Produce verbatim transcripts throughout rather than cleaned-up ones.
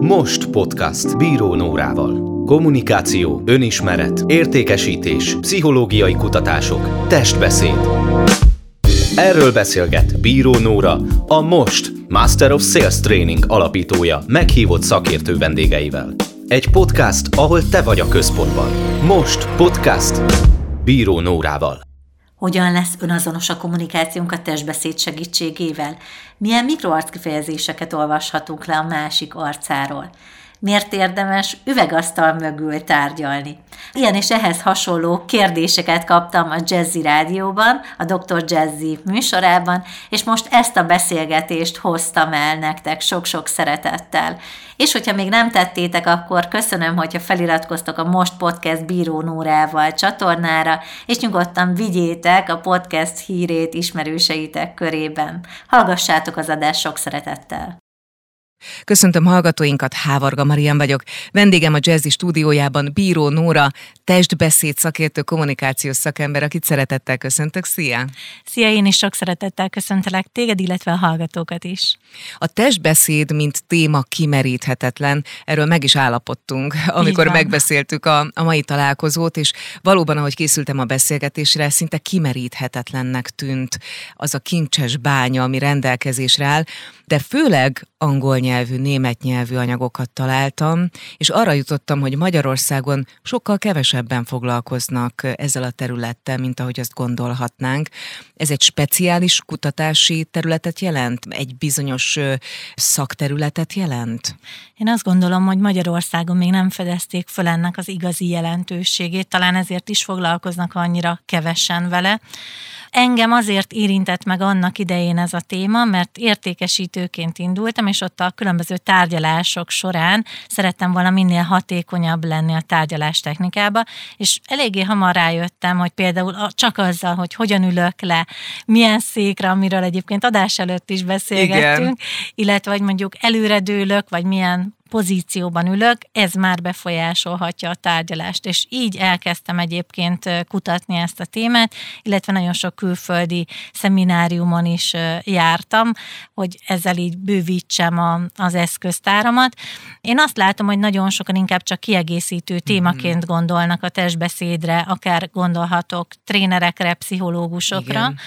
Most Podcast Bíró Nórával. Kommunikáció, önismeret, értékesítés, pszichológiai kutatások, testbeszéd. Erről beszélget Bíró Nóra, a Most Master of Sales Training alapítója meghívott szakértő vendégeivel. Egy podcast, ahol te vagy a központban. Most Podcast Bíró Nórával. Hogyan lesz önazonos a kommunikációnk a testbeszéd segítségével? Milyen mikroarckifejezéseket olvashatunk le a másik arcáról? Miért érdemes üvegasztal mögül tárgyalni? Ilyen és ehhez hasonló kérdéseket kaptam a Jazzy Rádióban, a doktor Jazzy műsorában, és most ezt a beszélgetést hoztam el nektek sok-sok szeretettel. És hogyha még nem tettétek, akkor köszönöm, hogyha feliratkoztok a Most Podcast Bíró Nórával csatornára, és nyugodtan vigyétek a podcast hírét ismerőseitek körében. Hallgassátok az adást sok szeretettel! Köszöntöm hallgatóinkat, Havarga Mariann vagyok. Vendégem a Jazzy stúdiójában Bíró Nóra, testbeszéd szakértő, kommunikációs szakember, akit szeretettel köszöntök. Szia! Szia, én is sok szeretettel köszöntelek téged, illetve a hallgatókat is. A testbeszéd, mint téma kimeríthetetlen, erről meg is állapodtunk, amikor megbeszéltük a, a mai találkozót, és valóban, ahogy készültem a beszélgetésre, szinte kimeríthetetlennek tűnt az a kincses bánya, ami rendelkezésre áll, de főleg angol nyelvű, német nyelvű anyagokat találtam, és arra jutottam, hogy Magyarországon sokkal kevesebben foglalkoznak ezzel a területtel, mint ahogy azt gondolhatnánk. Ez egy speciális kutatási területet jelent? Egy bizonyos szakterületet jelent? Én azt gondolom, hogy Magyarországon még nem fedezték föl ennek az igazi jelentőségét, talán ezért is foglalkoznak annyira kevesen vele. Engem azért érintett meg annak idején ez a téma, mert értékesítőként indultam, és ott a különböző tárgyalások során szerettem volna minél hatékonyabb lenni a tárgyalás technikába, és eléggé hamar rájöttem, hogy például csak azzal, hogy hogyan ülök le, milyen székre, amiről egyébként adás előtt is beszélgettünk, igen, illetve hogy mondjuk előre dőlök, vagy milyen pozícióban ülök, ez már befolyásolhatja a tárgyalást, és így elkezdtem egyébként kutatni ezt a témát, illetve nagyon sok külföldi szemináriumon is jártam, hogy ezzel így bővítsem a, az eszköztáramat. Én azt látom, hogy nagyon sokan inkább csak kiegészítő témaként gondolnak a testbeszédre, akár gondolhatok trénerekre, pszichológusokra, igen,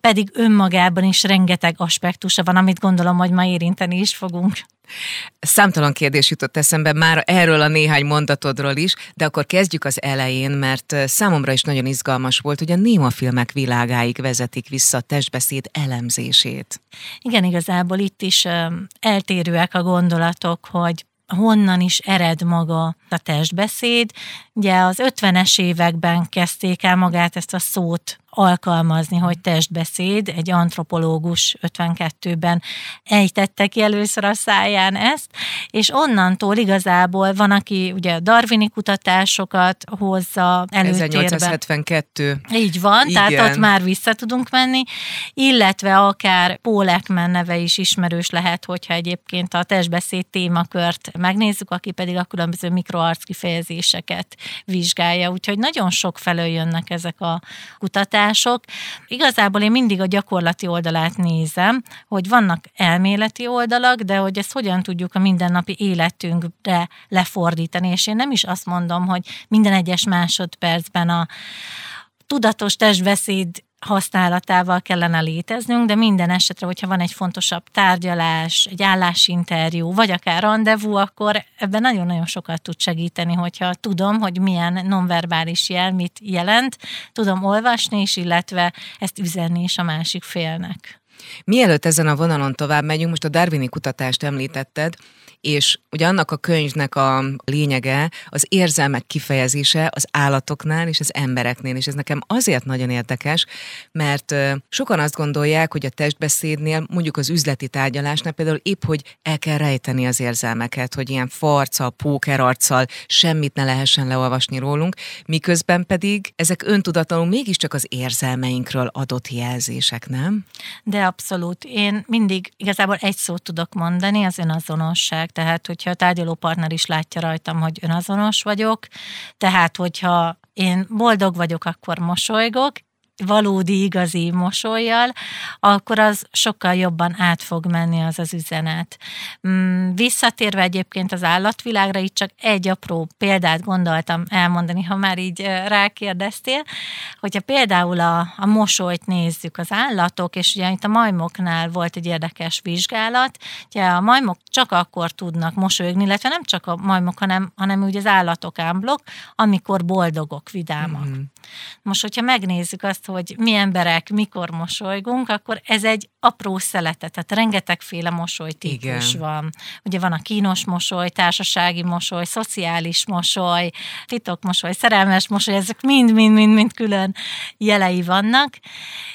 pedig önmagában is rengeteg aspektusa van, amit gondolom, hogy ma érinteni is fogunk. Számtalan kérdés jutott eszembe már erről a néhány mondatodról is, de akkor kezdjük az elején, mert számomra is nagyon izgalmas volt, hogy a némafilmek világáig vezetik vissza a testbeszéd elemzését. Igen, igazából itt is eltérőek a gondolatok, hogy honnan is ered maga a testbeszéd. Ugye az ötvenes években kezdték el magát ezt a szót alkalmazni, hogy testbeszéd, egy antropológus ötvenkettőben ejtette ki először a száján ezt, és onnantól igazából van, aki ugye a darwini kutatásokat hozza előtérbe. ezernyolcszázhetvenkettő. Így van, igen, tehát ott már vissza tudunk menni, illetve akár Paul Ekman neve is ismerős lehet, hogyha egyébként a testbeszéd témakört megnézzük, aki pedig a különböző mikroarckifejezéseket vizsgálja, úgyhogy nagyon sok felől jönnek ezek a kutatások. Igazából én mindig a gyakorlati oldalát nézem, hogy vannak elméleti oldalak, de hogy ezt hogyan tudjuk a mindennapi életünkre lefordítani, és én nem is azt mondom, hogy minden egyes másodpercben a tudatos testbeszéd használatával kellene léteznünk, de minden esetre, hogyha van egy fontosabb tárgyalás, egy állásinterjú, vagy akár randevú, akkor ebben nagyon-nagyon sokat tud segíteni, hogyha tudom, hogy milyen nonverbális jel mit jelent, tudom olvasni is, illetve ezt üzenni is a másik félnek. Mielőtt ezen a vonalon tovább megyünk, most a darwini kutatást említetted, és ugye annak a könyvnek a lényege az érzelmek kifejezése az állatoknál és az embereknél, és ez nekem azért nagyon érdekes, mert sokan azt gondolják, hogy a testbeszédnél, mondjuk az üzleti tárgyalásnál például épp, hogy el kell rejteni az érzelmeket, hogy ilyen farccal, pókerarccal semmit ne lehessen leolvasni rólunk, miközben pedig ezek öntudatlanul mégiscsak az érzelmeinkről adott jelzések, nem? De abszolút. Én mindig igazából egy szót tudok mondani, az önazonosság. Tehát, hogyha a tárgyalópartner is látja rajtam, hogy önazonos vagyok, tehát, hogyha én boldog vagyok, akkor mosolygok, valódi, igazi mosollyal, akkor az sokkal jobban át fog menni az az üzenet. Visszatérve egyébként az állatvilágra, itt csak egy apró példát gondoltam elmondani, ha már így rákérdeztél, hogyha például a, a mosolyt nézzük az állatok, és ugye itt a majmoknál volt egy érdekes vizsgálat, ugye a majmok csak akkor tudnak mosolyogni, illetve nem csak a majmok, hanem, hanem úgy az állatok ámblok, amikor boldogok, vidámak. Mm-hmm. Most, hogyha megnézzük azt, hogy mi emberek mikor mosolygunk, akkor ez egy apró szelete, tehát rengetegféle mosolytípus van. Ugye van a kínos mosoly, társasági mosoly, szociális mosoly, titokmosoly, szerelmes mosoly, ezek mind-mind-mind külön jelei vannak,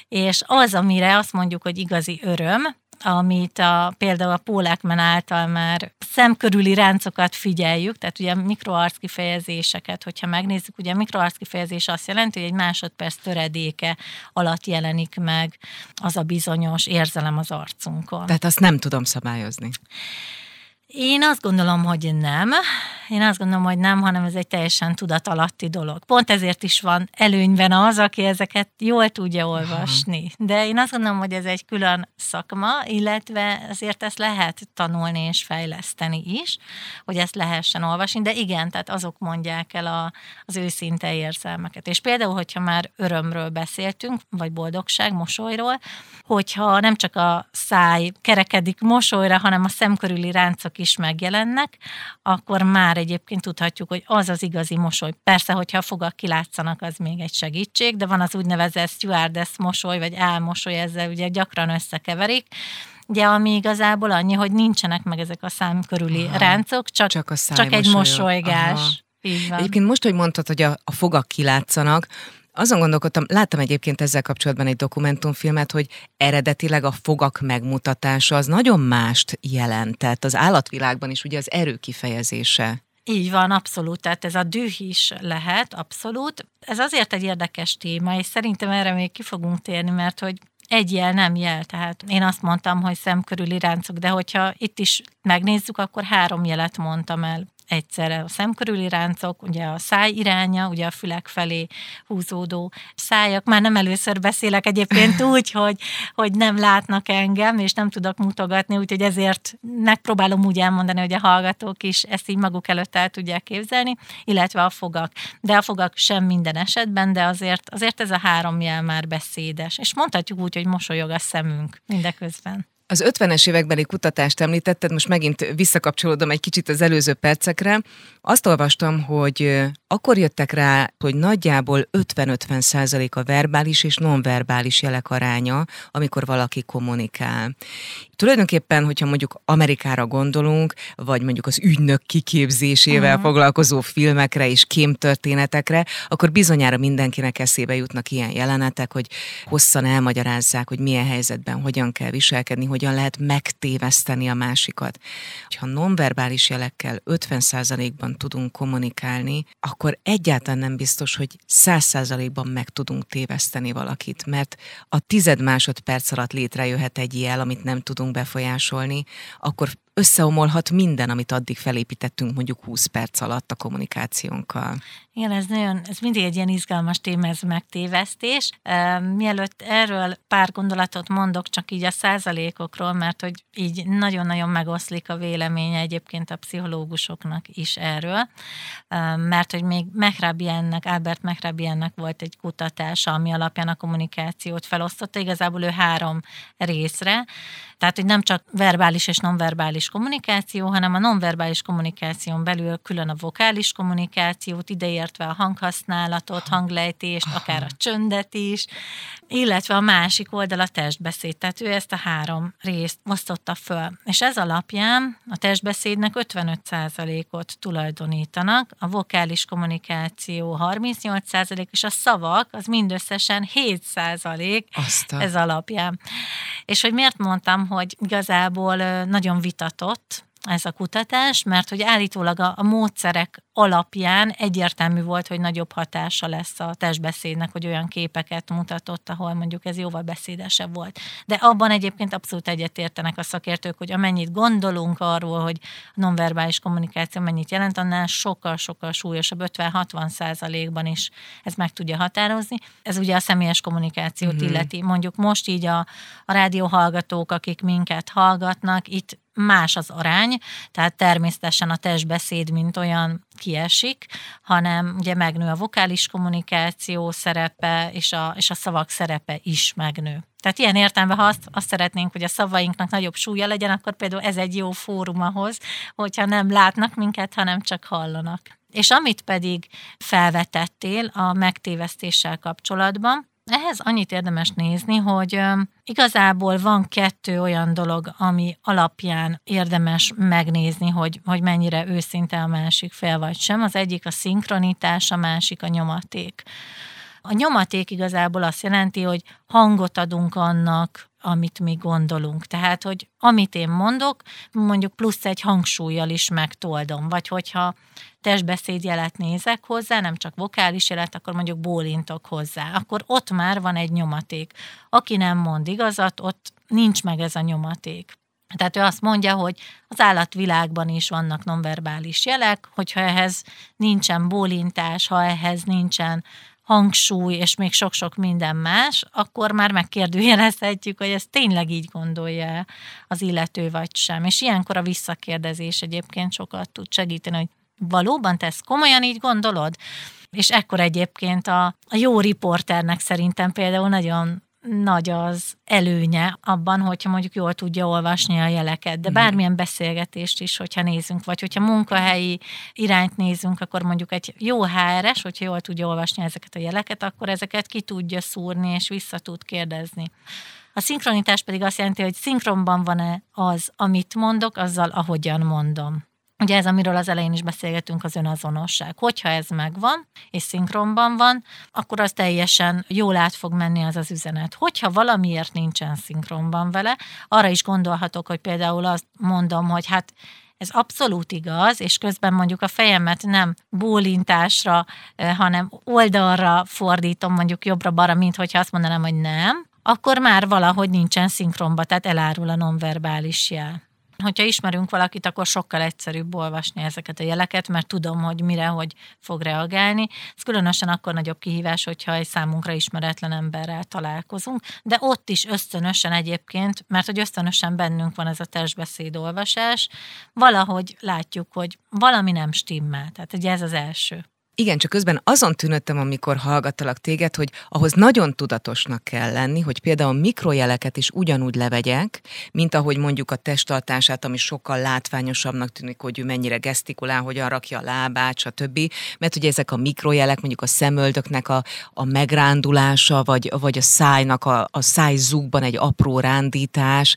és az, amire azt mondjuk, hogy igazi öröm, amit a, például a Paul Ekman által már szemkörüli ráncokat figyeljük, tehát ugye mikroarckifejezéseket, hogyha megnézzük, ugye a mikroarckifejezés azt jelenti, hogy egy másodperc töredéke alatt jelenik meg az a bizonyos érzelem az arcunkon. Tehát azt nem tudom szabályozni. Én azt gondolom, hogy nem. Én azt gondolom, hogy nem, hanem ez egy teljesen tudatalatti dolog. Pont ezért is van előnyben az, aki ezeket jól tudja olvasni. De én azt gondolom, hogy ez egy külön szakma, illetve azért ezt lehet tanulni és fejleszteni is, hogy ezt lehessen olvasni, de igen, tehát azok mondják el a, az őszinte érzelmeket. És például, hogyha már örömről beszéltünk, vagy boldogság, mosolyról, hogyha nem csak a száj kerekedik mosolyra, hanem a szemkörüli ráncok is megjelennek, akkor már egyébként tudhatjuk, hogy az az igazi mosoly. Persze, hogyha a fogak kilátszanak, az még egy segítség, de van az úgynevezett stewardess mosoly, vagy álmosoly, ezzel ugye gyakran összekeverik. Ugye, ami igazából annyi, hogy nincsenek meg ezek a számkörüli aha, ráncok, csak, csak, a csak egy mosolygás. Aha. Így van. Egyébként most, hogy mondtad, hogy a, a fogak kilátszanak, azon gondolkodtam, láttam egyébként ezzel kapcsolatban egy dokumentumfilmet, hogy eredetileg a fogak megmutatása az nagyon mást jelentett. Az állatvilágban is ugye az erő kifejezése. Így van, abszolút. Tehát ez a düh is lehet, abszolút. Ez azért egy érdekes téma, és szerintem erre még ki fogunk térni, mert hogy egy jel nem jel, tehát én azt mondtam, hogy szemkörüli ráncok, de hogyha itt is megnézzük, akkor három jelet mondtam el. Egyszerre a szemkörüli ráncok, ugye a száj iránya, ugye a fülek felé húzódó szájak. Már nem először beszélek egyébként úgy, hogy, hogy nem látnak engem, és nem tudok mutogatni, úgyhogy ezért megpróbálom úgy elmondani, hogy a hallgatók is ezt így maguk előtt el tudják képzelni, illetve a fogak. De a fogak sem minden esetben, de azért, azért ez a három jel már beszédes. És mondhatjuk úgy, hogy mosolyog a szemünk mindeközben. Az ötvenes évekbeli kutatást említetted, most megint visszakapcsolódom egy kicsit az előző percekre. Azt olvastam, hogy akkor jöttek rá, hogy nagyjából ötven-ötven százalék a verbális és nonverbális jelek aránya, amikor valaki kommunikál. Tulajdonképpen, hogyha mondjuk Amerikára gondolunk, vagy mondjuk az ügynök kiképzésével uh-huh. foglalkozó filmekre és kémtörténetekre, akkor bizonyára mindenkinek eszébe jutnak ilyen jelenetek, hogy hosszan elmagyarázzák, hogy milyen helyzetben hogyan kell viselkedni, hogyan lehet megtéveszteni a másikat. Ha nonverbális jelekkel ötven százalékban tudunk kommunikálni, akkor egyáltalán nem biztos, hogy száz százalékban meg tudunk téveszteni valakit, mert a tized másodperc alatt létrejöhet egy jel, amit nem tudunk befolyásolni, akkor összeomolhat minden, amit addig felépítettünk mondjuk húsz perc alatt a kommunikációnkkal. Igen, ez nagyon, ez mindig egy ilyen izgalmas téma, ez megtévesztés. E, mielőtt erről pár gondolatot mondok, csak így a százalékokról, mert hogy így nagyon-nagyon megoszlik a véleménye egyébként a pszichológusoknak is erről, e, mert hogy még Mehrabiannek, Albert Mehrabiannek volt egy kutatása, ami alapján a kommunikációt felosztotta, igazából ő három részre, tehát hogy nem csak verbális és nonverbális kommunikáció, hanem a nonverbális kommunikáción belül külön a vokális kommunikációt, ideértve a hanghasználatot, hanglejtést, akár a csöndet is, illetve a másik oldal a testbeszéd. Tehát ő ezt a három részt osztotta föl. És ez alapján a testbeszédnek ötvenöt százalékot tulajdonítanak, a vokális kommunikáció harmincnyolc százalék, és a szavak az mindösszesen hét százalék Aztán. Ez alapján. És hogy miért mondtam, hogy igazából nagyon vitatott ez a kutatás, mert hogy állítólag a, a módszerek alapján egyértelmű volt, hogy nagyobb hatása lesz a testbeszédnek, hogy olyan képeket mutatott, ahol mondjuk ez jóval beszédesebb volt. De abban egyébként abszolút egyetértenek a szakértők, hogy amennyit gondolunk arról, hogy a nonverbális kommunikáció mennyit jelent, annál sokkal-sokkal súlyosabb, ötven-hatvan százalékban is ez meg tudja határozni. Ez ugye a személyes kommunikációt mm-hmm. illeti. Mondjuk most így a, a rádióhallgatók, akik minket hallgatnak, itt más az arány, tehát természetesen a testbeszéd, mint olyan kiesik, hanem ugye megnő a vokális kommunikáció szerepe, és a, és a szavak szerepe is megnő. Tehát ilyen értelemben, ha azt, azt szeretnénk, hogy a szavainknak nagyobb súlya legyen, akkor például ez egy jó fórum ahhoz, hogyha nem látnak minket, hanem csak hallanak. És amit pedig felvetettél a megtévesztéssel kapcsolatban, ehhez annyit érdemes nézni, hogy igazából van kettő olyan dolog, ami alapján érdemes megnézni, hogy, hogy mennyire őszinte a másik fél vagy sem. Az egyik a szinkronitás, a másik a nyomaték. A nyomaték igazából azt jelenti, hogy hangot adunk annak, amit mi gondolunk. Tehát, hogy amit én mondok, mondjuk plusz egy hangsúlyjal is megtoldom. Vagy hogyha testbeszédjelet nézek hozzá, nem csak vokális jelet, akkor mondjuk bólintok hozzá. Akkor ott már van egy nyomaték. Aki nem mond igazat, ott nincs meg ez a nyomaték. Tehát ő azt mondja, hogy az állatvilágban is vannak nonverbális jelek, hogyha ehhez nincsen bólintás, ha ehhez nincsen hangsúly, és még sok-sok minden más, akkor már megkérdőjelezhetjük, hogy ezt tényleg így gondolja az illető vagy sem. És ilyenkor a visszakérdezés egyébként sokat tud segíteni, hogy valóban te ezt komolyan így gondolod? És ekkor egyébként a, a jó riporternek szerintem például nagyon nagy az előnye abban, hogyha mondjuk jól tudja olvasni a jeleket, de bármilyen beszélgetést is, hogyha nézünk, vagy hogyha munkahelyi irányt nézünk, akkor mondjuk egy jó há er es, hogyha jól tudja olvasni ezeket a jeleket, akkor ezeket ki tudja szúrni, és vissza tud kérdezni. A szinkronitás pedig azt jelenti, hogy szinkronban van-e az, amit mondok, azzal, ahogyan mondom. Ugye ez, amiről az elején is beszélgetünk, az önazonosság. Hogyha ez megvan, és szinkronban van, akkor az teljesen jól át fog menni az az üzenet. Hogyha valamiért nincsen szinkronban vele, arra is gondolhatok, hogy például azt mondom, hogy hát ez abszolút igaz, és közben mondjuk a fejemet nem bólintásra, hanem oldalra fordítom, mondjuk jobbra-balra, mint hogyha azt mondanám, hogy nem, akkor már valahogy nincsen szinkronba, tehát elárul a nonverbális jel. Hogyha ismerünk valakit, akkor sokkal egyszerűbb olvasni ezeket a jeleket, mert tudom, hogy mire, hogy fog reagálni. Ez különösen akkor nagyobb kihívás, hogyha egy számunkra ismeretlen emberrel találkozunk, de ott is ösztönösen egyébként, mert hogy ösztönösen bennünk van ez a testbeszéd olvasás, valahogy látjuk, hogy valami nem stimmel. Tehát ugye ez az első. Igen, csak közben azon tűnődtem, amikor hallgattalak téged, hogy ahhoz nagyon tudatosnak kell lenni, hogy például mikrojeleket is ugyanúgy levegyek, mint ahogy mondjuk a testtartását, ami sokkal látványosabbnak tűnik, hogy ő mennyire gesztikulál, hogyan rakja a lábát, stb. Mert ugye ezek a mikrojelek, mondjuk a szemöldöknek a, a megrándulása, vagy, vagy a szájnak, a, a szájzúgban egy apró rándítás,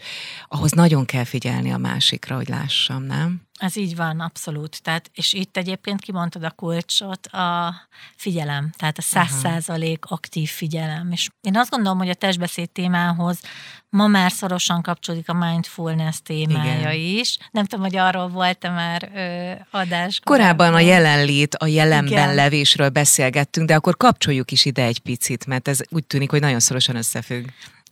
ahhoz nagyon kell figyelni a másikra, hogy lássam, nem? Ez így van, abszolút. Tehát, és itt egyébként kimondtad a kulcsot, a figyelem, tehát a száz százalék aktív figyelem. És én azt gondolom, hogy a testbeszéd témához ma már szorosan kapcsolódik a mindfulness témája igen. is. Nem tudom, hogy arról volt-e már ö, adás. Korábban a jelenlét, a jelenben igen. levésről beszélgettünk, de akkor kapcsoljuk is ide egy picit, mert ez úgy tűnik, hogy nagyon szorosan összefügg.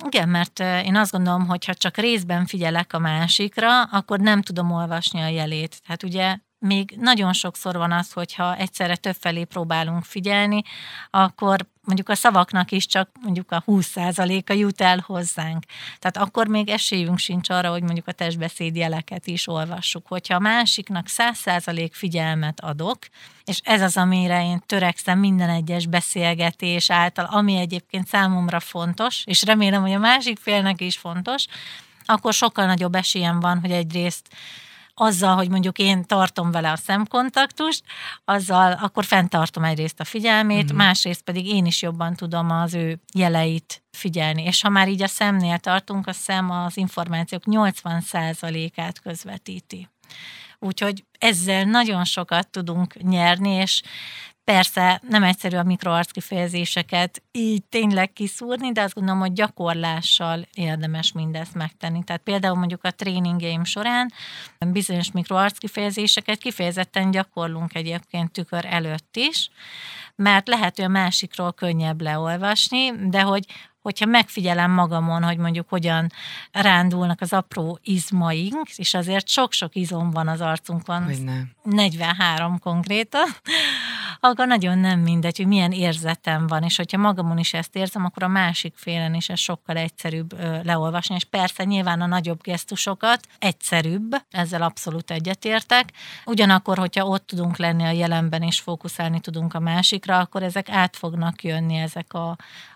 Igen, mert én azt gondolom, hogy ha csak részben figyelek a másikra, akkor nem tudom olvasni a jelét. Hát ugye még nagyon sokszor van az, hogyha egyszerre többfelé próbálunk figyelni, akkor mondjuk a szavaknak is csak mondjuk a húsz százaléka jut el hozzánk. Tehát akkor még esélyünk sincs arra, hogy mondjuk a testbeszéd jeleket is olvassuk. Hogyha a másiknak száz százalék figyelmet adok, és ez az, amire én törekszem minden egyes beszélgetés által, ami egyébként számomra fontos, és remélem, hogy a másik félnek is fontos, akkor sokkal nagyobb esélyem van, hogy egyrészt azzal, hogy mondjuk én tartom vele a szemkontaktust, azzal akkor fenntartom egyrészt a figyelmét, mm-hmm. másrészt pedig én is jobban tudom az ő jeleit figyelni. És ha már így a szemnél tartunk, a szem az információk nyolcvan százalékát közvetíti. Úgyhogy ezzel nagyon sokat tudunk nyerni, és Persze, nem egyszerű a mikroarckifejezéseket így tényleg kiszúrni, de azt gondolom, hogy gyakorlással érdemes mindezt megtenni. Tehát például mondjuk a tréningeim során bizonyos mikroarckifejezéseket kifejezetten gyakorlunk egyébként tükör előtt is, mert lehet, hogy a másikról könnyebb leolvasni, de hogy hogyha megfigyelem magamon, hogy mondjuk hogyan rándulnak az apró izmaink, és azért sok-sok izom van az arcunkon, negyvenhárom konkrétan, akkor nagyon nem mindegy, hogy milyen érzetem van, és hogyha magamon is ezt érzem, akkor a másik félen is ez sokkal egyszerűbb leolvasni, és persze nyilván a nagyobb gesztusokat egyszerűbb, ezzel abszolút egyetértek. Ugyanakkor, hogyha ott tudunk lenni a jelenben, és fókuszálni tudunk a másikra, akkor ezek át fognak jönni, ezek a,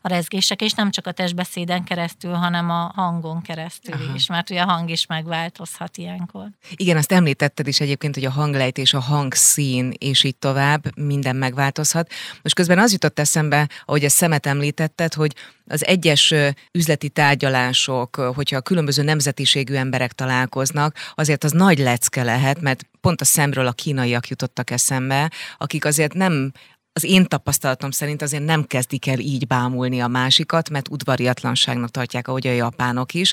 a rezgések, és nem csak a testbeszéden keresztül, hanem a hangon keresztül Aha. is, mert ugye a hang is megváltozhat ilyenkor. Igen, azt említetted is egyébként, hogy a hanglejtés, a hangszín, és így tovább minden megváltozhat. Most közben az jutott eszembe, ahogy a szemet említetted, hogy az egyes üzleti tárgyalások, hogyha a különböző nemzetiségű emberek találkoznak, azért az nagy lecke lehet, mert pont a szemről a kínaiak jutottak eszembe, akik azért nem... Az én tapasztalatom szerint azért nem kezdik el így bámulni a másikat, mert udvariatlanságnak tartják, ahogy a japánok is,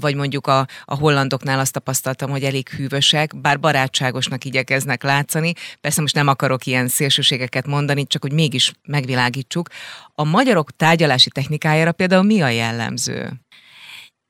vagy mondjuk a, a hollandoknál azt tapasztaltam, hogy elég hűvösek, bár barátságosnak igyekeznek látszani, persze most nem akarok ilyen szélsőségeket mondani, csak hogy mégis megvilágítsuk. A magyarok tárgyalási technikájára például mi a jellemző?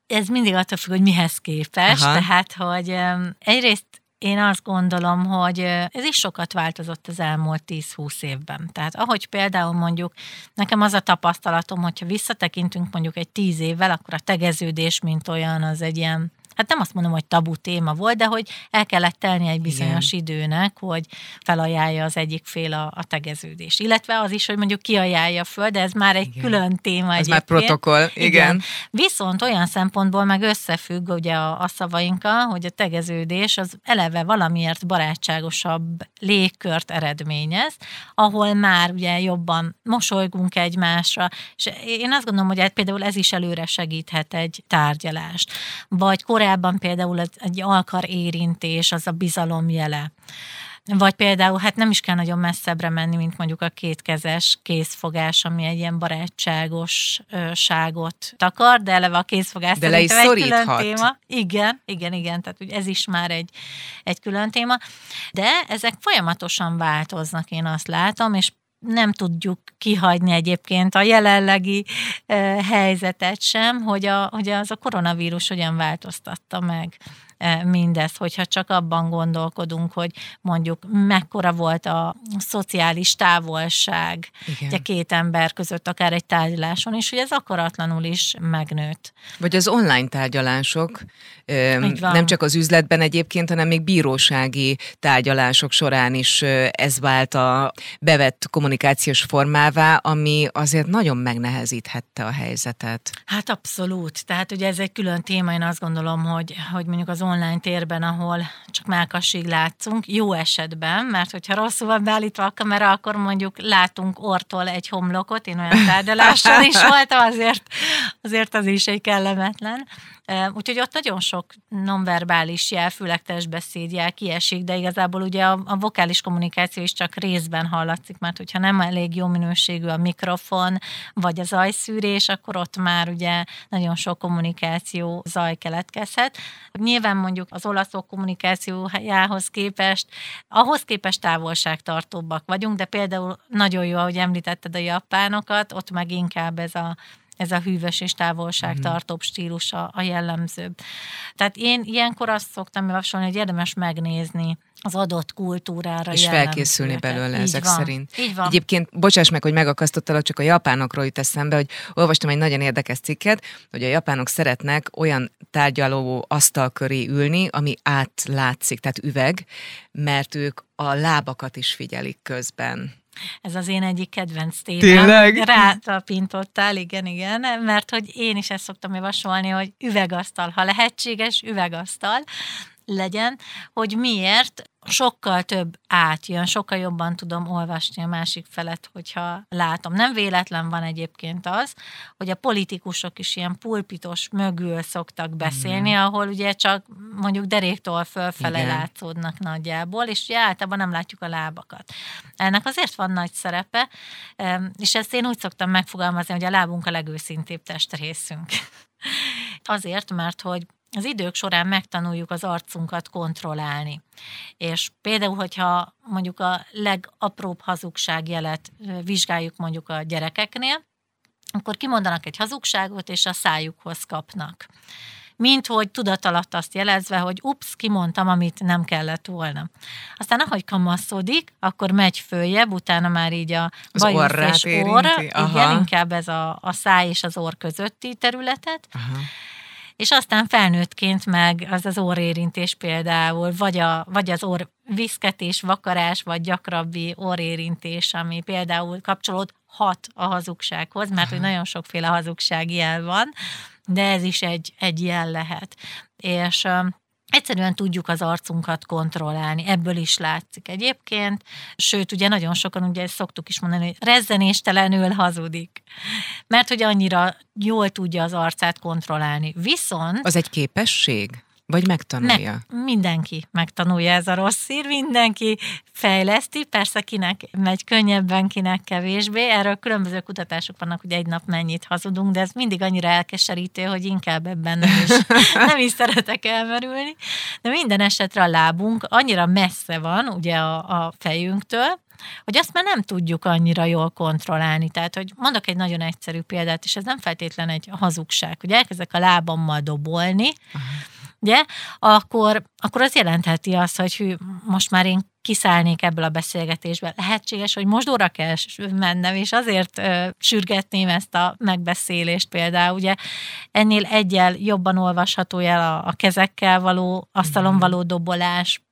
Ez mindig attól függ, hogy mihez képest, Aha. tehát hogy egyrészt én azt gondolom, hogy ez is sokat változott az elmúlt tíz-húsz évben. Tehát ahogy például mondjuk, nekem az a tapasztalatom, hogyha visszatekintünk mondjuk egy tíz évvel, akkor a tegeződés, mint olyan, az egy ilyen, hát nem azt mondom, hogy tabu téma volt, de hogy el kellett telni egy bizonyos Igen. időnek, hogy felajánlja az egyik fél a, a tegeződést. Illetve az is, hogy mondjuk kiajánlja föl, de ez már egy Igen. külön téma. Ez egyébként. Már protokoll. Igen. Igen. Viszont olyan szempontból meg összefügg ugye a, a szavainkkal, hogy a tegeződés az eleve valamiért barátságosabb légkört eredményez, ahol már ugye jobban mosolygunk egymásra, és én azt gondolom, hogy például ez is előre segíthet egy tárgyalást. Vagy korábban például egy alkar érintés, az a bizalom jele. Vagy például, hát nem is kell nagyon messzebbre menni, mint mondjuk a kétkezes kézfogás, ami egy ilyen barátságosságot takar, de eleve a kézfogás de szerintem egy külön téma. Igen, igen, igen, tehát ugye ez is már egy, egy külön téma. De ezek folyamatosan változnak, én azt látom, és nem tudjuk kihagyni egyébként a jelenlegi e, helyzetet sem, hogy, a, hogy az a koronavírus hogyan változtatta meg e, mindezt, hogyha csak abban gondolkodunk, hogy mondjuk mekkora volt a szociális távolság ugye két ember között, akár egy tárgyaláson is, hogy ez akaratlanul is megnőtt. Vagy az online tárgyalások, ö, nem csak az üzletben egyébként, hanem még bírósági tárgyalások során is ö, ez vált a bevett kommunikáció, kommunikációs formává, ami azért nagyon megnehezíthette a helyzetet. Hát abszolút. Tehát ugye ez egy külön téma, én azt gondolom, hogy, hogy mondjuk az online térben, ahol csak mákasig látszunk, jó esetben, mert hogyha rosszul van beállítva a kamera, akkor mondjuk látunk orrtól egy homlokot, én olyan tárgyalással is voltam, azért, azért az is egy kellemetlen. Úgyhogy ott nagyon sok nonverbális jel, főleg testbeszéd jel kiesik, de igazából ugye a, a vokális kommunikáció is csak részben hallatszik, mert hogyha nem elég jó minőségű a mikrofon, vagy a zajszűrés, akkor ott már ugye nagyon sok kommunikáció zaj keletkezhet. Nyilván mondjuk az olaszok kommunikációjához képest, ahhoz képest távolságtartóbbak vagyunk, de például nagyon jó, ahogy említetted a japánokat, ott meg inkább ez a ez a hűvös és távolságtartóbb stílus a, a jellemzőbb. Tehát én ilyenkor azt szoktam javasolni, hogy érdemes megnézni az adott kultúrára és felkészülni belőle ezek van. Szerint. Így van. Egyébként, bocsáss meg, hogy megakasztottalak, csak a japánokról jut eszembe, hogy olvastam egy nagyon érdekes cikket, hogy a japánok szeretnek olyan tárgyaló asztal köré ülni, ami átlátszik, tehát üveg, mert ők a lábakat is figyelik közben. Ez az én egyik kedvenc témám. Rátapintottál, igen, igen, mert hogy én is ezt szoktam javasolni, hogy üvegasztal, ha lehetséges, üvegasztal legyen, hogy miért sokkal több átjön, sokkal jobban tudom olvasni a másik felet, hogyha látom. Nem véletlen van egyébként az, hogy a politikusok is ilyen pulpitos mögül szoktak beszélni, mm. ahol ugye csak mondjuk deréktől fölfele igen. látszódnak nagyjából, és ugye általában nem látjuk a lábakat. Ennek azért van nagy szerepe, és ezt én úgy szoktam megfogalmazni, hogy a lábunk a legőszintébb testrészünk. Azért, mert hogy az idők során megtanuljuk az arcunkat kontrollálni. És például, hogyha mondjuk a legapróbb hazugságjelet vizsgáljuk mondjuk a gyerekeknél, akkor kimondanak egy hazugságot, és a szájukhoz kapnak. Mint hogy tudatalatt azt jelezve, hogy ups, kimondtam, amit nem kellett volna. Aztán ahogy kamaszodik, akkor megy följebb, utána már így a bajusz és orr, igen, inkább ez a, a száj és az orr közötti területet. Aha. És aztán felnőttként meg az az orrérintés például, vagy, a, vagy az orr viszketés, vakarás, vagy gyakrabbi orrérintés, ami például kapcsolódhat a hazugsághoz, mert hogy nagyon sokféle hazugság jel van, de ez is egy, egy jel lehet. És um, egyszerűen tudjuk az arcunkat kontrollálni, ebből is látszik egyébként, sőt, ugye nagyon sokan, ugye szoktuk is mondani, hogy rezzenéstelenül hazudik, mert hogy annyira jól tudja az arcát kontrollálni. Viszont... Az egy képesség? Vagy megtanulja? Ne, mindenki megtanulja, ez a rossz hír, mindenki fejleszti, persze kinek megy könnyebben, kinek kevésbé, erről különböző kutatások vannak, hogy egy nap mennyit hazudunk, de ez mindig annyira elkeserítő, hogy inkább ebben nem is, nem is szeretek elmerülni, de minden esetre a lábunk annyira messze van ugye a, a fejünktől, hogy azt már nem tudjuk annyira jól kontrollálni. Tehát, hogy mondok egy nagyon egyszerű példát, és ez nem feltétlen egy hazugság, hogy elkezdek a lábammal dobolni, ugye, akkor, akkor az jelentheti azt, hogy hű, most már én kiszállnék ebből a beszélgetésből. Lehetséges, hogy most óra kell mennem, és azért ö, sürgetném ezt a megbeszélést például. Ugye ennél egyel jobban olvasható jel a, a kezekkel való, asztalon való dobolás,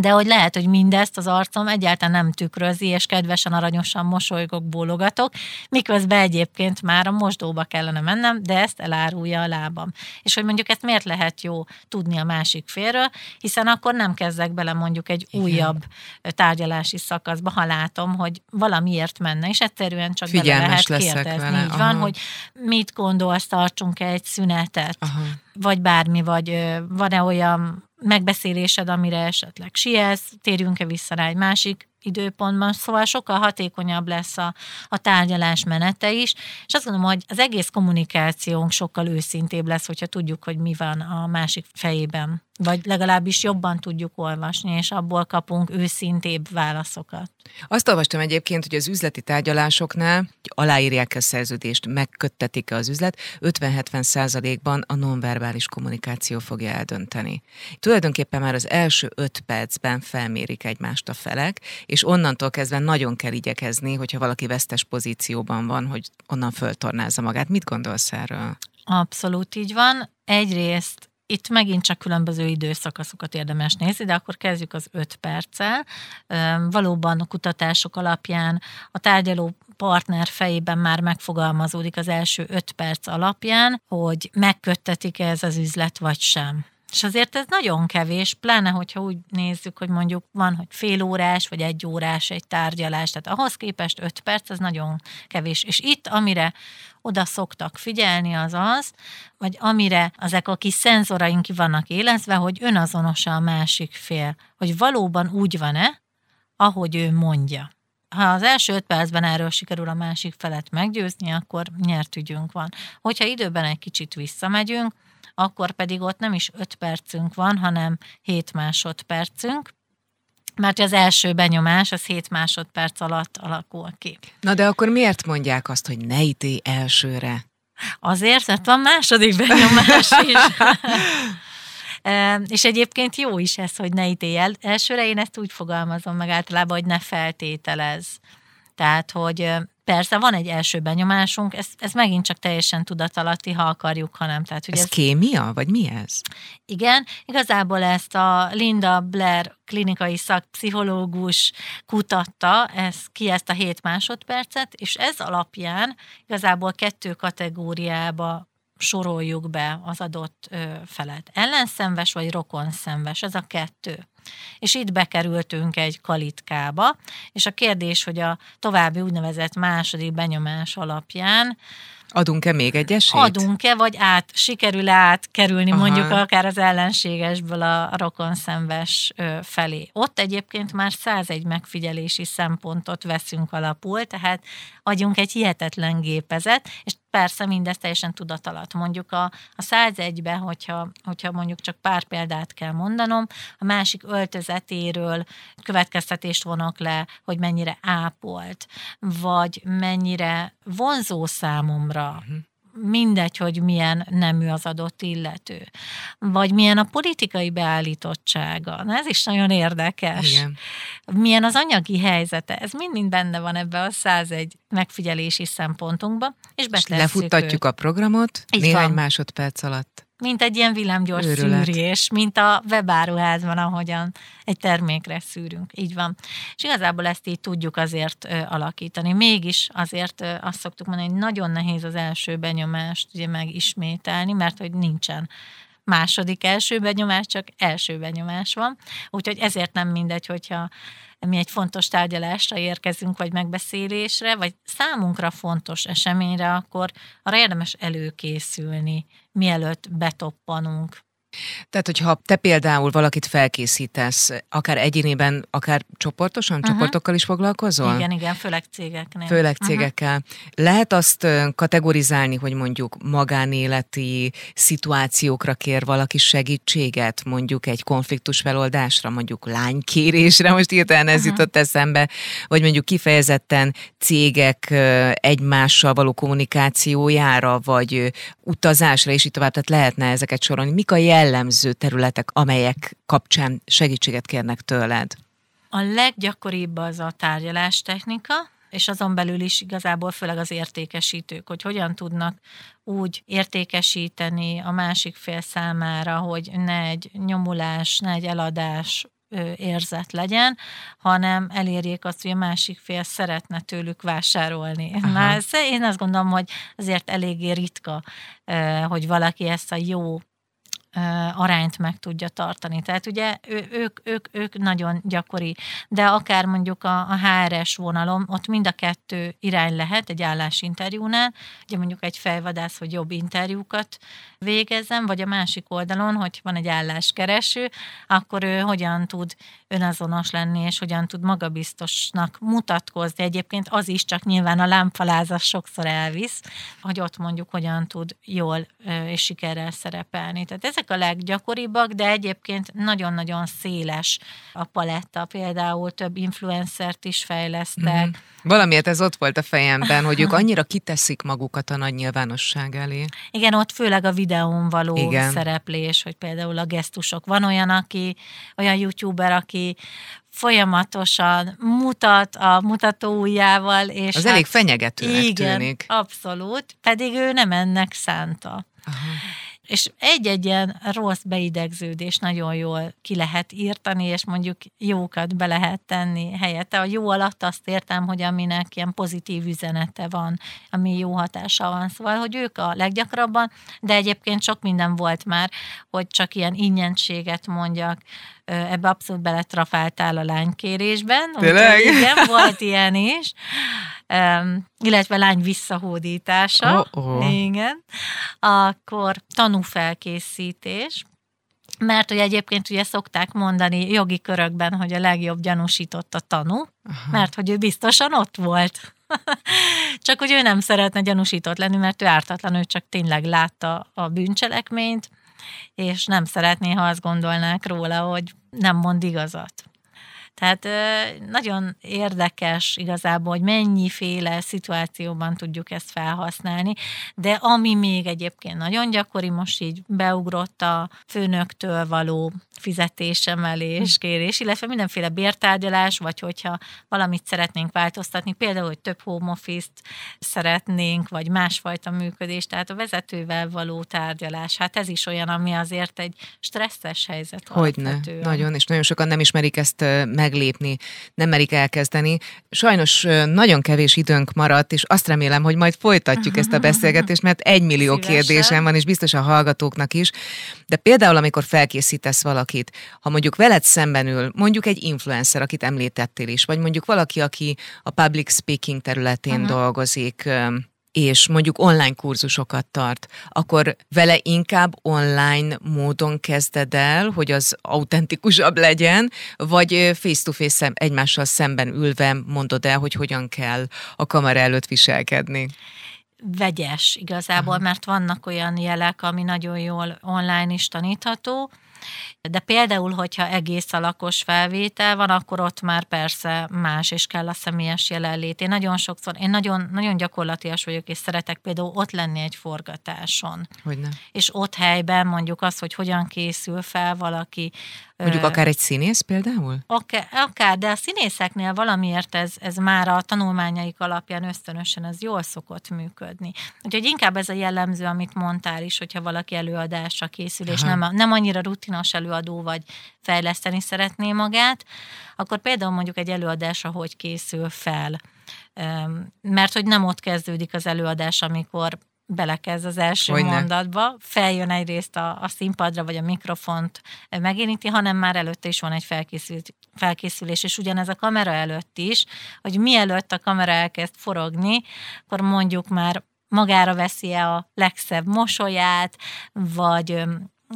de hogy lehet, hogy mindezt az arcom egyáltalán nem tükrözi, és kedvesen, aranyosan mosolygok, bólogatok, miközben egyébként már a mosdóba kellene mennem, de ezt elárulja a lábam. És hogy mondjuk ezt miért lehet jó tudni a másik félről, hiszen akkor nem kezdek bele mondjuk egy igen. újabb tárgyalási szakaszba, ha látom, hogy valamiért menne, és egyszerűen csak figyelmes bele lehet kérdezni. Vele. Így van, hogy mit gondolsz, tartsunk egy szünetet, aha. vagy bármi, vagy van-e olyan megbeszélésed, amire esetleg sielsz, térjünk-e vissza rá egy másik időpontban, szóval sokkal hatékonyabb lesz a, a tárgyalás menete is, és azt gondolom, hogy az egész kommunikációnk sokkal őszintébb lesz, hogyha tudjuk, hogy mi van a másik fejében, vagy legalábbis jobban tudjuk olvasni, és abból kapunk őszintébb válaszokat. Azt olvastam egyébként, hogy az üzleti tárgyalásoknál aláírják a szerződést, megköttetik az üzlet, ötven-hetven százalékban a nonverbális kommunikáció fogja eldönteni. Tulajdonképpen már az első öt percben felmérik egymást a felek, és onnantól kezdve nagyon kell igyekezni, hogyha valaki vesztes pozícióban van, hogy onnan föltornázza magát. Mit gondolsz erről? Abszolút így van. Egyrészt itt megint csak különböző időszakaszokat érdemes nézni, de akkor kezdjük az öt perccel. Valóban a kutatások alapján a tárgyaló partner fejében már megfogalmazódik az első öt perc alapján, hogy megköttetik-e ez az üzlet vagy sem. És azért ez nagyon kevés, pláne, hogyha úgy nézzük, hogy mondjuk van, hogy fél órás, vagy egy órás egy tárgyalás, tehát ahhoz képest öt perc, ez nagyon kevés. És itt, amire oda szoktak figyelni, az az, vagy amire ezek a kis szenzoraink ki vannak élezve, hogy önazonos a másik fél, hogy valóban úgy van-e, ahogy ő mondja. Ha az első öt percben erről sikerül a másik felet meggyőzni, akkor nyert ügyünk van. Hogyha időben egy kicsit visszamegyünk, akkor pedig ott nem is öt percünk van, hanem hét másodpercünk, mert az első benyomás az hét másodperc alatt alakul ki. Na de akkor miért mondják azt, hogy ne ítélj elsőre? Azért, mert van második benyomás is. És egyébként jó is ez, hogy ne ítélj elsőre, én ezt úgy fogalmazom meg általában, hogy ne feltételezz. Tehát, hogy persze van egy első benyomásunk, ez, ez megint csak teljesen tudatalatti, ha akarjuk, ha nem. Tehát, ez, ez kémia, vagy mi ez? Igen, igazából ezt a Linda Blair klinikai szakpszichológus kutatta, ez, ki ezt a hét másodpercet, és ez alapján igazából kettő kategóriába soroljuk be az adott felet. Ellenszenves vagy rokonszenves, ez a kettő. És itt bekerültünk egy kalitkába, és a kérdés, hogy a további úgynevezett második benyomás alapján adunk-e még egy esélyt? Adunk-e, vagy át, sikerül átkerülni Aha. mondjuk akár az ellenségesből a rokonszenves felé. Ott egyébként már százegy megfigyelési szempontot veszünk alapul, tehát adjunk egy hihetetlen gépezet, és persze mindez teljesen tudat alatt. Mondjuk a, a százegy-ben, hogyha, hogyha mondjuk csak pár példát kell mondanom, a másik öltözetéről következtetést vonok le, hogy mennyire ápolt, vagy mennyire vonzó számomra, mindegy, hogy milyen nemű az adott illető. Vagy milyen a politikai beállítottsága. Na, ez is nagyon érdekes. Igen. Milyen az anyagi helyzete. Ez mind-mind benne van ebbe a százegy megfigyelési szempontunkba. És, és lefuttatjuk a programot Így néhány van. másodperc alatt. Mint egy ilyen villámgyors Őrület. szűrés, mint a webáruházban, ahogyan egy termékre szűrünk. Így van. És igazából ezt így tudjuk azért ö, alakítani. Mégis azért ö, azt szoktuk mondani, hogy nagyon nehéz az első benyomást ugye megismételni, mert hogy nincsen második első benyomás, csak első benyomás van. Úgyhogy ezért nem mindegy, hogyha mi egy fontos tárgyalásra érkezünk, vagy megbeszélésre, vagy számunkra fontos eseményre, akkor arra érdemes előkészülni, mielőtt betoppanunk. Tehát, hogyha te például valakit felkészítesz, akár egyéniben, akár csoportosan, uh-huh. csoportokkal is foglalkozol? Igen, igen, főleg cégeknél. Főleg cégekkel. Uh-huh. Lehet azt kategorizálni, hogy mondjuk magánéleti szituációkra kér valaki segítséget, mondjuk egy konfliktus feloldásra, mondjuk lánykérésre, most hirtelen ez uh-huh. jutott eszembe, vagy mondjuk kifejezetten cégek egymással való kommunikációjára, vagy utazásra, és így tovább, tehát lehetne ezeket sorolni. Mik a jel jellemző területek, amelyek kapcsán segítséget kérnek tőled? A leggyakoribb az a tárgyalástechnika, és azon belül is igazából főleg az értékesítők, hogy hogyan tudnak úgy értékesíteni a másik fél számára, hogy ne egy nyomulás, ne egy eladás érzet legyen, hanem elérjék azt, hogy a másik fél szeretne tőlük vásárolni. Na, ez, én azt gondolom, hogy azért eléggé ritka, hogy valaki ezt a jó arányt meg tudja tartani. Tehát ugye ő, ők, ők, ők nagyon gyakori, de akár mondjuk a, a há er es vonalom, ott mind a kettő irány lehet egy állásinterjúnál, ugye mondjuk egy fejvadász, hogy jobb interjúkat végezem, vagy a másik oldalon, hogy van egy álláskereső, akkor ő hogyan tud önazonos lenni, és hogyan tud magabiztosnak mutatkozni. Egyébként az is, csak nyilván a lámpalázas sokszor elvisz, hogy ott mondjuk hogyan tud jól és sikerrel szerepelni. Tehát ezek a leggyakoribbak, de egyébként nagyon-nagyon széles a paletta. Például több influencert is fejlesztek. Mm. Valamiért ez ott volt a fejemben, hogy ők annyira kiteszik magukat a nagy nyilvánosság elé. Igen, ott főleg a videón való Igen. szereplés, hogy például a gesztusok. Van olyan, aki, olyan youtuber, aki folyamatosan mutat a mutató ujjával. És az hát, elég fenyegetőnek igen, tűnik. Abszolút, pedig ő nem ennek szánta. Aha. És egy-egy ilyen rossz beidegződés nagyon jól ki lehet írtani, és mondjuk jókat be lehet tenni helyette. A jó alatt azt értem, hogy aminek ilyen pozitív üzenete van, ami jó hatása van. Szóval, hogy ők a leggyakrabban, de egyébként sok minden volt már, hogy csak ilyen ingyenséget mondjak, ebbe abszolút beletrafáltál a lánykérésben. Tényleg? Igen, volt ilyen is. Um, illetve lány visszahódítása. Oh, oh. Igen. Akkor tanúfelkészítés. Mert ugye egyébként ugye szokták mondani jogi körökben, hogy a legjobb gyanúsított a tanú, Aha. mert hogy ő biztosan ott volt. Csak hogy ő nem szeretne gyanúsított lenni, mert ő ártatlan, ő csak tényleg látta a bűncselekményt, és nem szeretné, ha azt gondolnák róla, hogy nem mond igazat. Tehát nagyon érdekes igazából, hogy mennyiféle szituációban tudjuk ezt felhasználni, de ami még egyébként nagyon gyakori, most így beugrott a főnöktől való fizetésemelés, kérés, illetve mindenféle bértárgyalás, vagy hogyha valamit szeretnénk változtatni, például, hogy több home office-t szeretnénk, vagy másfajta működést, tehát a vezetővel való tárgyalás, hát ez is olyan, ami azért egy stresszes helyzet. Hogyne, alapvetően. Nagyon, és nagyon sokan nem ismerik ezt meg, meglépni, nem merik elkezdeni. Sajnos nagyon kevés időnk maradt, és azt remélem, hogy majd folytatjuk ezt a beszélgetést, mert egymillió kérdésem van, és biztos a hallgatóknak is. De például, amikor felkészítesz valakit, ha mondjuk veled szemben ül, mondjuk egy influencer, akit említettél is, vagy mondjuk valaki, aki a public speaking területén uh-huh. dolgozik, és mondjuk online kurzusokat tart, akkor vele inkább online módon kezded el, hogy az autentikusabb legyen, vagy face-to-face egymással szemben ülve mondod el, hogy hogyan kell a kamera előtt viselkedni? Vegyes igazából, aha. mert vannak olyan jelek, ami nagyon jól online is tanítható, de például, hogyha egész alakos felvétel van, akkor ott már persze más is kell a személyes jelenlét. Én nagyon sokszor, én nagyon, nagyon gyakorlatias vagyok, és szeretek például ott lenni egy forgatáson. Hogyne. És ott helyben mondjuk az, hogy hogyan készül fel valaki. Mondjuk akár egy színész például? Akár, akár, de a színészeknél valamiért ez, ez már a tanulmányaik alapján ösztönösen ez jól szokott működni. Úgyhogy inkább ez a jellemző, amit mondtál is, hogyha valaki előadásra készül, és nem, nem annyira rutinos előadó, vagy fejleszteni szeretné magát, akkor például mondjuk egy előadásra hogy készül fel. Mert hogy nem ott kezdődik az előadás, amikor belekezd az első Hogyne. mondatba, feljön egyrészt a, a színpadra, vagy a mikrofont megérinti, hanem már előtte is van egy felkészült, felkészülés, és ugyanez a kamera előtt is, hogy mielőtt a kamera elkezd forogni, akkor mondjuk már magára veszi-e a legszebb mosolyát, vagy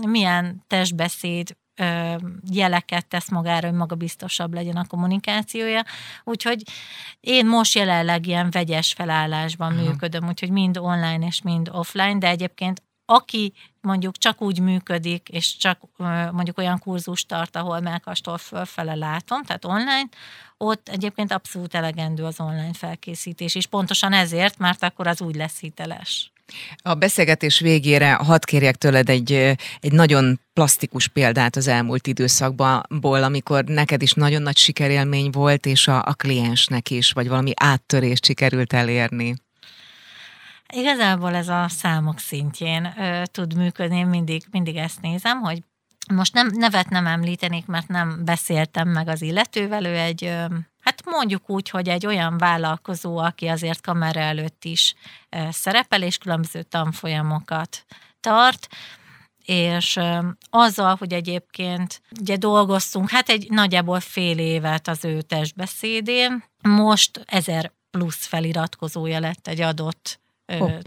milyen testbeszéd jeleket tesz magára, hogy magabiztosabb legyen a kommunikációja. Úgyhogy én most jelenleg ilyen vegyes felállásban uh-huh. működöm, úgyhogy mind online és mind offline, de egyébként aki mondjuk csak úgy működik, és csak mondjuk olyan kurzust tart, ahol mellkastól fölfele látom, tehát online, ott egyébként abszolút elegendő az online felkészítés is. Pontosan ezért, mert akkor az úgy lesz hiteles. A beszélgetés végére hadd kérjek tőled egy, egy nagyon plasztikus példát az elmúlt időszakból, amikor neked is nagyon nagy sikerélmény volt, és a, a kliensnek is, vagy valami áttörést sikerült elérni. Igazából ez a számok szintjén ö, tud működni, mindig, mindig ezt nézem, hogy most nem, nevet nem említenék, mert nem beszéltem meg az illetővel, ő egy, ö, hát mondjuk úgy, hogy egy olyan vállalkozó, aki azért kamera előtt is ö, szerepel, és különböző tanfolyamokat tart, és ö, azzal, hogy egyébként ugye dolgoztunk, hát egy nagyjából fél évet az ő testbeszédén, most ezer plusz feliratkozója lett egy adott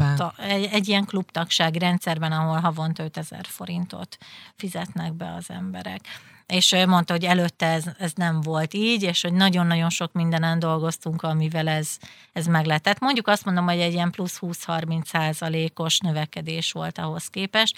Ta, egy, egy ilyen klubtagsági rendszerben, ahol havonta ötezer forintot fizetnek be az emberek. És mondta, hogy előtte ez, ez nem volt így, és hogy nagyon-nagyon sok mindenen dolgoztunk, amivel ez, ez meg lett. Tehát mondjuk azt mondom, hogy egy ilyen plusz húsz-harminc százalékos növekedés volt ahhoz képest.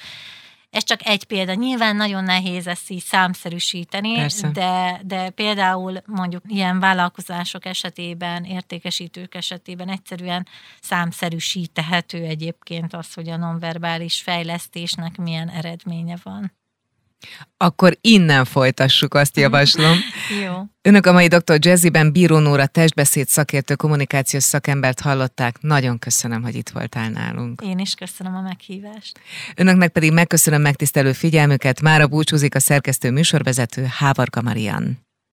Ez csak egy példa. Nyilván nagyon nehéz ezt így számszerűsíteni, de, de például mondjuk ilyen vállalkozások esetében, értékesítők esetében egyszerűen számszerűsíthető egyébként az, hogy a nonverbális fejlesztésnek milyen eredménye van. Akkor innen folytassuk, azt javaslom. Jó. Önök a mai doktor Jazzyben Bíró Nóra testbeszéd szakértő, kommunikációs szakembert hallották. Nagyon köszönöm, hogy itt voltál nálunk. Én is köszönöm a meghívást. Önöknek pedig megköszönöm megtisztelő figyelmüket. Mára búcsúzik a szerkesztő műsorvezető, Havarga Mariann.